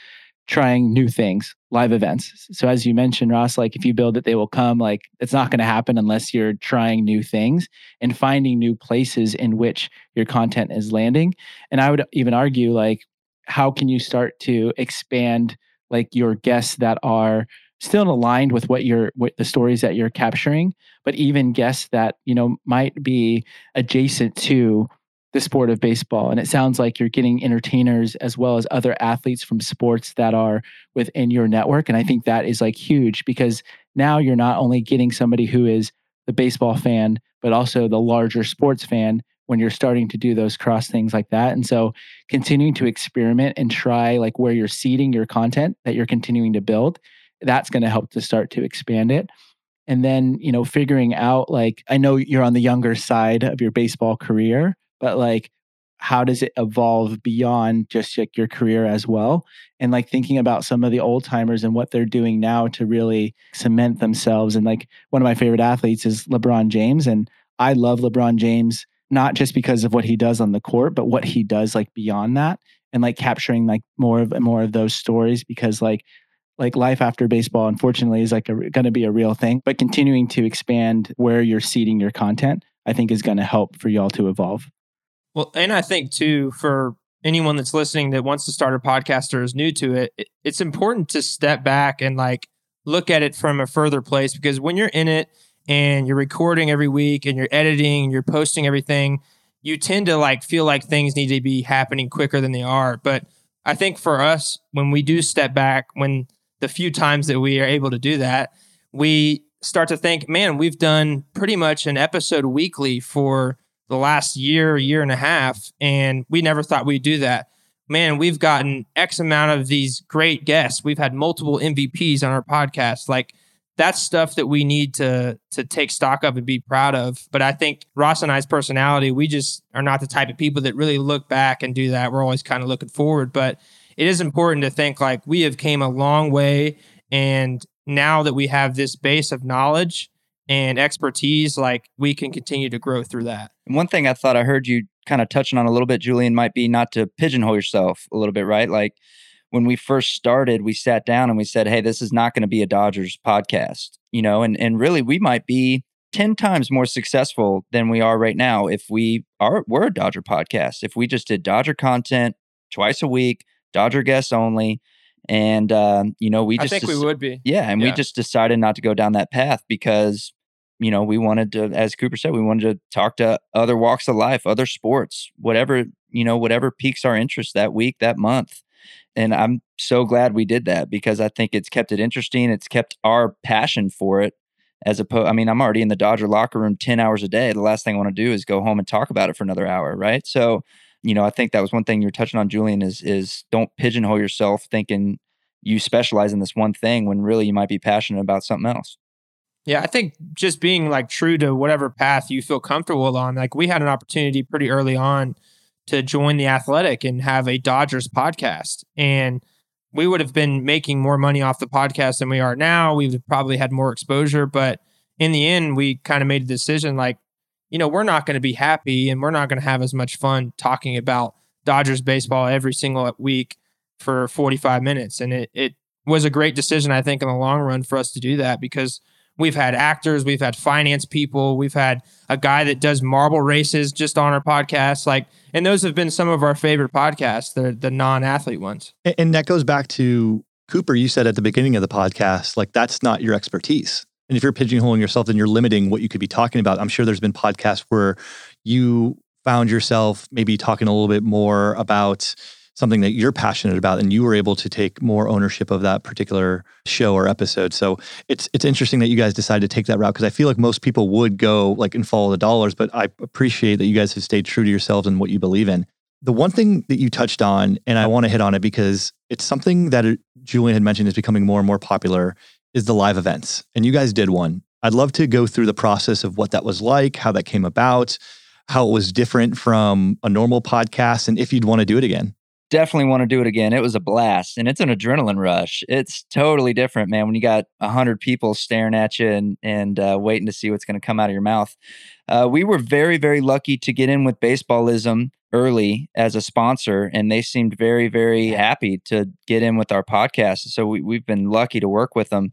trying new things, live events. So as you mentioned, Ross, like if you build it, they will come. Like it's not going to happen unless you're trying new things and finding new places in which your content is landing. And I would even argue, like, how can you start to expand like your guests that are still aligned with what the stories that you're capturing, but even guests that, you know, might be adjacent to the sport of baseball. And it sounds like you're getting entertainers as well as other athletes from sports that are within your network. And I think that is like huge, because now you're not only getting somebody who is the baseball fan, but also the larger sports fan when you're starting to do those cross things like that. And so continuing to experiment and try like where you're seeding your content that you're continuing to build, that's going to help to start to expand it. And then, you know, figuring out like, I know you're on the younger side of your baseball career, but like, how does it evolve beyond just like your career as well? And like thinking about some of the old timers and what they're doing now to really cement themselves. And like one of my favorite athletes is LeBron James. And I love LeBron James, not just because of what he does on the court, but what he does like beyond that. And like capturing like more of those stories, because like life after baseball, unfortunately, is like going to be a real thing. But continuing to expand where you're seeding your content, I think is going to help for y'all to evolve. Well, and I think too, for anyone that's listening that wants to start a podcast or is new to it, it's important to step back and like look at it from a further place, because when you're in it and you're recording every week and you're editing, and you're posting everything, you tend to like feel like things need to be happening quicker than they are. But I think for us, when we do step back, when the few times that we are able to do that, we start to think, man, we've done pretty much an episode weekly for the last year and a half, and we never thought we'd do that. Man, we've gotten X amount of these great guests. We've had multiple MVPs on our podcast. Like, that's stuff that we need to take stock of and be proud of. But I think Ross and I's personality, we just are not the type of people that really look back and do that. We're always kind of looking forward. But it is important to think like we have came a long way, and now that we have this base of knowledge and expertise, like we can continue to grow through that. And one thing I thought I heard you kind of touching on a little bit, Julian, might be not to pigeonhole yourself a little bit, right? Like when we first started, we sat down and we said, hey, this is not going to be a Dodgers podcast, you know, and really we might be 10 times more successful than we are right now if we were a Dodger podcast, if we just did Dodger content twice a week, Dodger guests only. And, you know, we just, I think we would be. Yeah. And we just decided not to go down that path because, you know, we wanted to, as Cooper said, we wanted to talk to other walks of life, other sports, whatever, you know, whatever piques our interest that week, that month. And I'm so glad we did that because I think it's kept it interesting. It's kept our passion for it as opposed, I mean, I'm already in the Dodger locker room 10 hours a day. The last thing I want to do is go home and talk about it for another hour. Right. So, you know, I think that was one thing you were touching on, Julian, is don't pigeonhole yourself thinking you specialize in this one thing when really you might be passionate about something else. Yeah, I think just being like true to whatever path you feel comfortable on. Like we had an opportunity pretty early on to join The Athletic and have a Dodgers podcast. And we would have been making more money off the podcast than we are now. We've probably had more exposure. But in the end, we kind of made a decision like, you know, we're not going to be happy and we're not going to have as much fun talking about Dodgers baseball every single week for 45 minutes. And it was a great decision, I think, in the long run for us to do that because we've had actors, we've had finance people, we've had a guy that does marble races just on our podcast. Like, and those have been some of our favorite podcasts, the non-athlete ones. And that goes back to Cooper, you said at the beginning of the podcast, like, that's not your expertise. And if you're pigeonholing yourself, then you're limiting what you could be talking about. I'm sure there's been podcasts where you found yourself maybe talking a little bit more about something that you're passionate about and you were able to take more ownership of that particular show or episode. So it's interesting that you guys decided to take that route because I feel like most people would go like and follow the dollars, but I appreciate that you guys have stayed true to yourselves and what you believe in. The one thing that you touched on, and I want to hit on it because it's something that Julian had mentioned is becoming more and more popular, is the live events. And you guys did one. I'd love to go through the process of what that was like, how that came about, how it was different from a normal podcast, and if you'd want to do it again. Definitely want to do it again. It was a blast and it's an adrenaline rush. It's totally different, man, when you got 100 people staring at you and waiting to see what's going to come out of your mouth. We were very, very lucky to get in with Baseballism early as a sponsor, and they seemed very, very happy to get in with our podcast. So we've been lucky to work with them.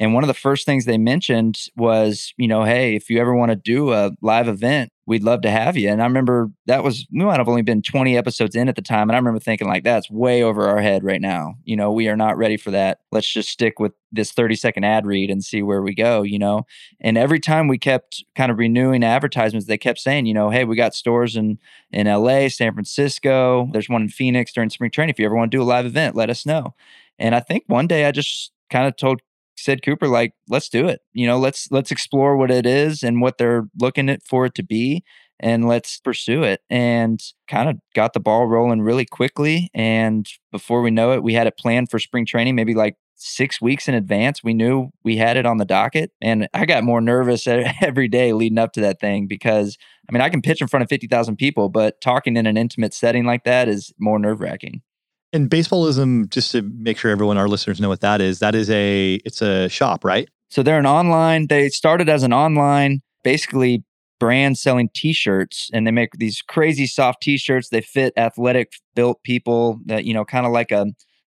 And one of the first things they mentioned was, you know, hey, if you ever want to do a live event, we'd love to have you. And I remember we might have only been 20 episodes in at the time. And I remember thinking like, that's way over our head right now. You know, we are not ready for that. Let's just stick with this 30-second ad read and see where we go, you know? And every time we kept kind of renewing advertisements, they kept saying, you know, hey, we got stores in LA, San Francisco. There's one in Phoenix during spring training. If you ever want to do a live event, let us know. And I think one day I just kind of said Cooper, like, let's do it. You know, let's explore what it is and what they're looking for it to be. and let's pursue it. And kind of got the ball rolling really quickly. And before we know it, we had it planned for spring training, maybe like 6 weeks in advance. We knew we had it on the docket. And I got more nervous every day leading up to that thing because, I mean, I can pitch in front of 50,000 people, but talking in an intimate setting like that is more nerve-wracking. And Baseballism, just to make sure everyone, our listeners, know what that is it's a shop, right? So they're an online, they started as an online, basically brand selling t-shirts, and they make these crazy soft t-shirts. They fit athletic built people that, you know, kind of like a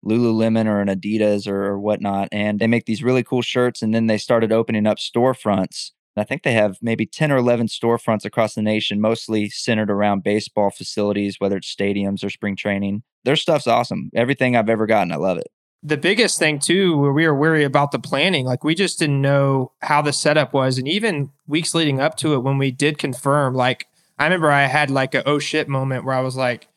Lululemon or an Adidas or whatnot. And they make these really cool shirts. And then they started opening up storefronts. And I think they have maybe 10 or 11 storefronts across the nation, mostly centered around baseball facilities, whether it's stadiums or spring training. Their stuff's awesome. Everything I've ever gotten, I love it. The biggest thing too, where we were worried about the planning, like we just didn't know how the setup was. And even weeks leading up to it, when we did confirm, like, I remember I had like a, oh shit moment where I was like,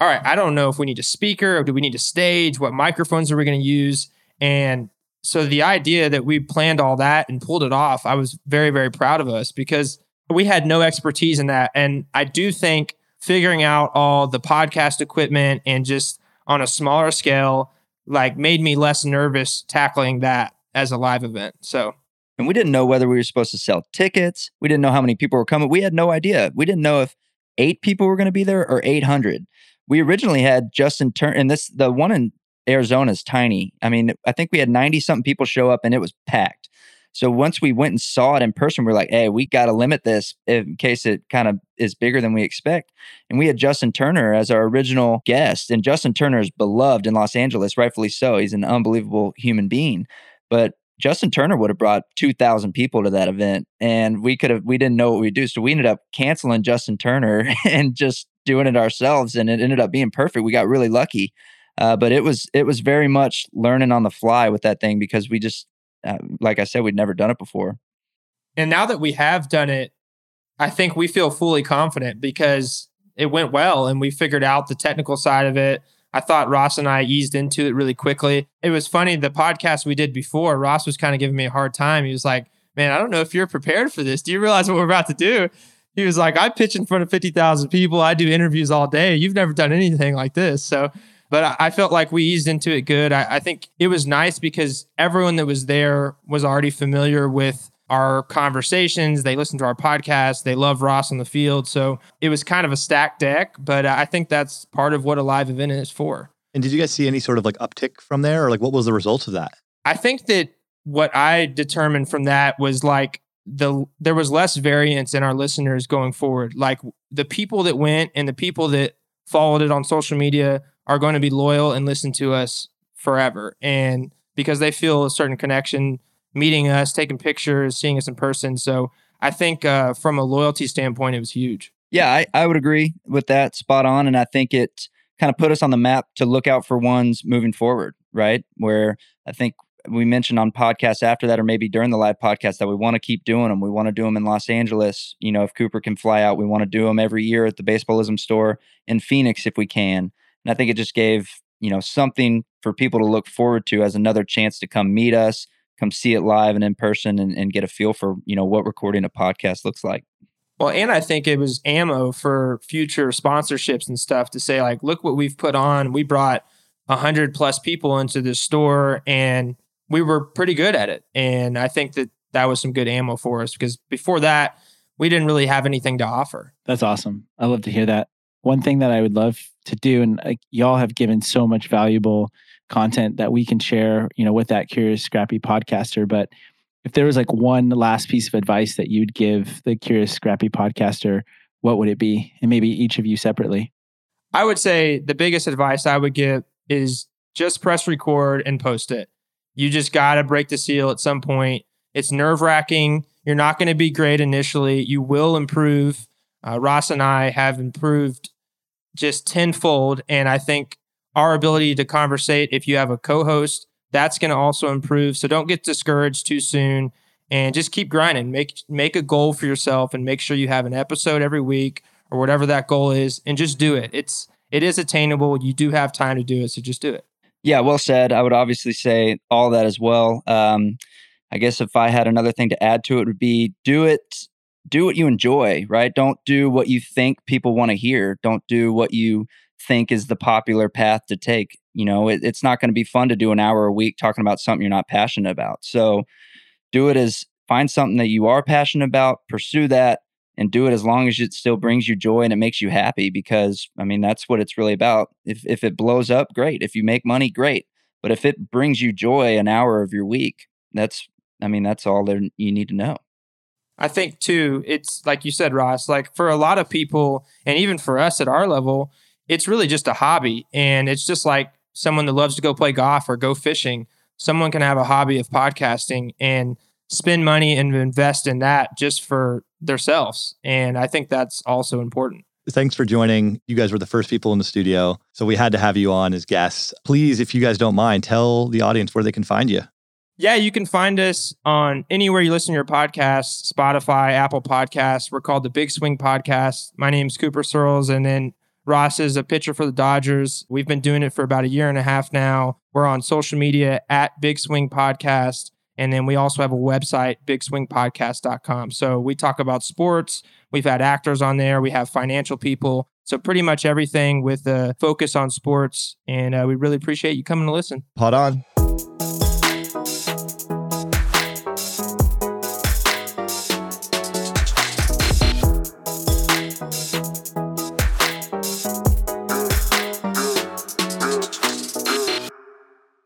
all right, I don't know if we need a speaker or do we need a stage? What microphones are we going to use? And so the idea that we planned all that and pulled it off, I was very, very proud of us because we had no expertise in that. And I do think figuring out all the podcast equipment and just on a smaller scale, like made me less nervous tackling that as a live event. So, and we didn't know whether we were supposed to sell tickets. We didn't know how many people were coming. We had no idea. We didn't know if 8 people were going to be there or 800. We originally had Justin Turner, and the one in Arizona is tiny. I mean, I think we had 90 something people show up and it was packed. So once we went and saw it in person, we're like, hey, we got to limit this in case it kind of is bigger than we expect. And we had Justin Turner as our original guest. And Justin Turner is beloved in Los Angeles, rightfully so. He's an unbelievable human being. But Justin Turner would have brought 2,000 people to that event. And we didn't know what we'd do. So we ended up canceling Justin Turner and just doing it ourselves. And it ended up being perfect. We got really lucky. But it was very much learning on the fly with that thing because we just, like I said, we'd never done it before. And now that we have done it, I think we feel fully confident because it went well and we figured out the technical side of it. I thought Ross and I eased into it really quickly. It was funny, the podcast we did before, Ross was kind of giving me a hard time. He was like, man, I don't know if you're prepared for this. Do you realize what we're about to do? He was like, I pitch in front of 50,000 people. I do interviews all day. You've never done anything like this. So, but I felt like we eased into it good. I think it was nice because everyone that was there was already familiar with our conversations. They listened to our podcast. They love Ross on the field. So it was kind of a stacked deck, but I think that's part of what a live event is for. And did you guys see any sort of like uptick from there? Or like what was the result of that? I think that what I determined from that was like there was less variance in our listeners going forward. Like the people that went and the people that followed it on social media are going to be loyal and listen to us forever. And because they feel a certain connection, meeting us, taking pictures, seeing us in person. So I think from a loyalty standpoint, it was huge. Yeah, I would agree with that, spot on. And I think it kind of put us on the map to look out for ones moving forward, right? Where I think we mentioned on podcasts after that, or maybe during the live podcast, that we want to keep doing them. We want to do them in Los Angeles. You know, if Cooper can fly out, we want to do them every year at the Baseballism store in Phoenix if we can. And I think it just gave, you know, something for people to look forward to as another chance to come meet us, come see it live and in person and get a feel for, you know, what recording a podcast looks like. Well, and I think it was ammo for future sponsorships and stuff to say, like, look what we've put on. We brought 100 plus people into this store and we were pretty good at it. And I think that was some good ammo for us because before that, we didn't really have anything to offer. That's awesome. I love to hear that. One thing that I would love to do, and y'all have given so much valuable content that we can share, you know, with that Curious Scrappy podcaster. But if there was like one last piece of advice that you'd give the Curious Scrappy podcaster, what would it be? And maybe each of you separately. I would say the biggest advice I would give is just press record and post it. You just got to break the seal at some point. It's nerve-wracking. You're not going to be great initially. You will improve. Ross and I have improved just tenfold. And I think our ability to conversate, if you have a co-host, that's going to also improve. So don't get discouraged too soon and just keep grinding. Make a goal for yourself and make sure you have an episode every week or whatever that goal is and just do it. It is attainable. You do have time to do it. So just do it. Yeah, well said. I would obviously say all that as well. I guess if I had another thing to add to it would be do it do what you enjoy, right? Don't do what you think people want to hear. Don't do what you think is the popular path to take. You know, it's not going to be fun to do an hour a week talking about something you're not passionate about. So do it as, find something that you are passionate about, pursue that, and do it as long as it still brings you joy and it makes you happy, because, I mean, that's what it's really about. If it blows up, great. If you make money, great. But if it brings you joy an hour of your week, that's all that you need to know. I think, too, it's like you said, Ross, like for a lot of people, and even for us at our level, it's really just a hobby. And it's just like someone that loves to go play golf or go fishing. Someone can have a hobby of podcasting and spend money and invest in that just for themselves. And I think that's also important. Thanks for joining. You guys were the first people in the studio, so we had to have you on as guests. Please, if you guys don't mind, tell the audience where they can find you. Yeah, you can find us on anywhere you listen to your podcasts, Spotify, Apple Podcasts. We're called the Big Swing Podcast. My name's Cooper Searles, and then Ross is a pitcher for the Dodgers. We've been doing it for about a year and a half now. We're on social media at Big Swing Podcast. And then we also have a website, bigswingpodcast.com. So we talk about sports. We've had actors on there. We have financial people. So pretty much everything with a focus on sports. And we really appreciate you coming to listen. Pod on.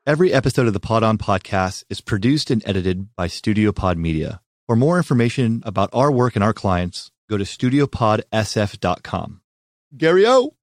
Every episode of the Pod On podcast is produced and edited by Studio Pod Media. For more information about our work and our clients, go to studiopodsf.com. Gary O.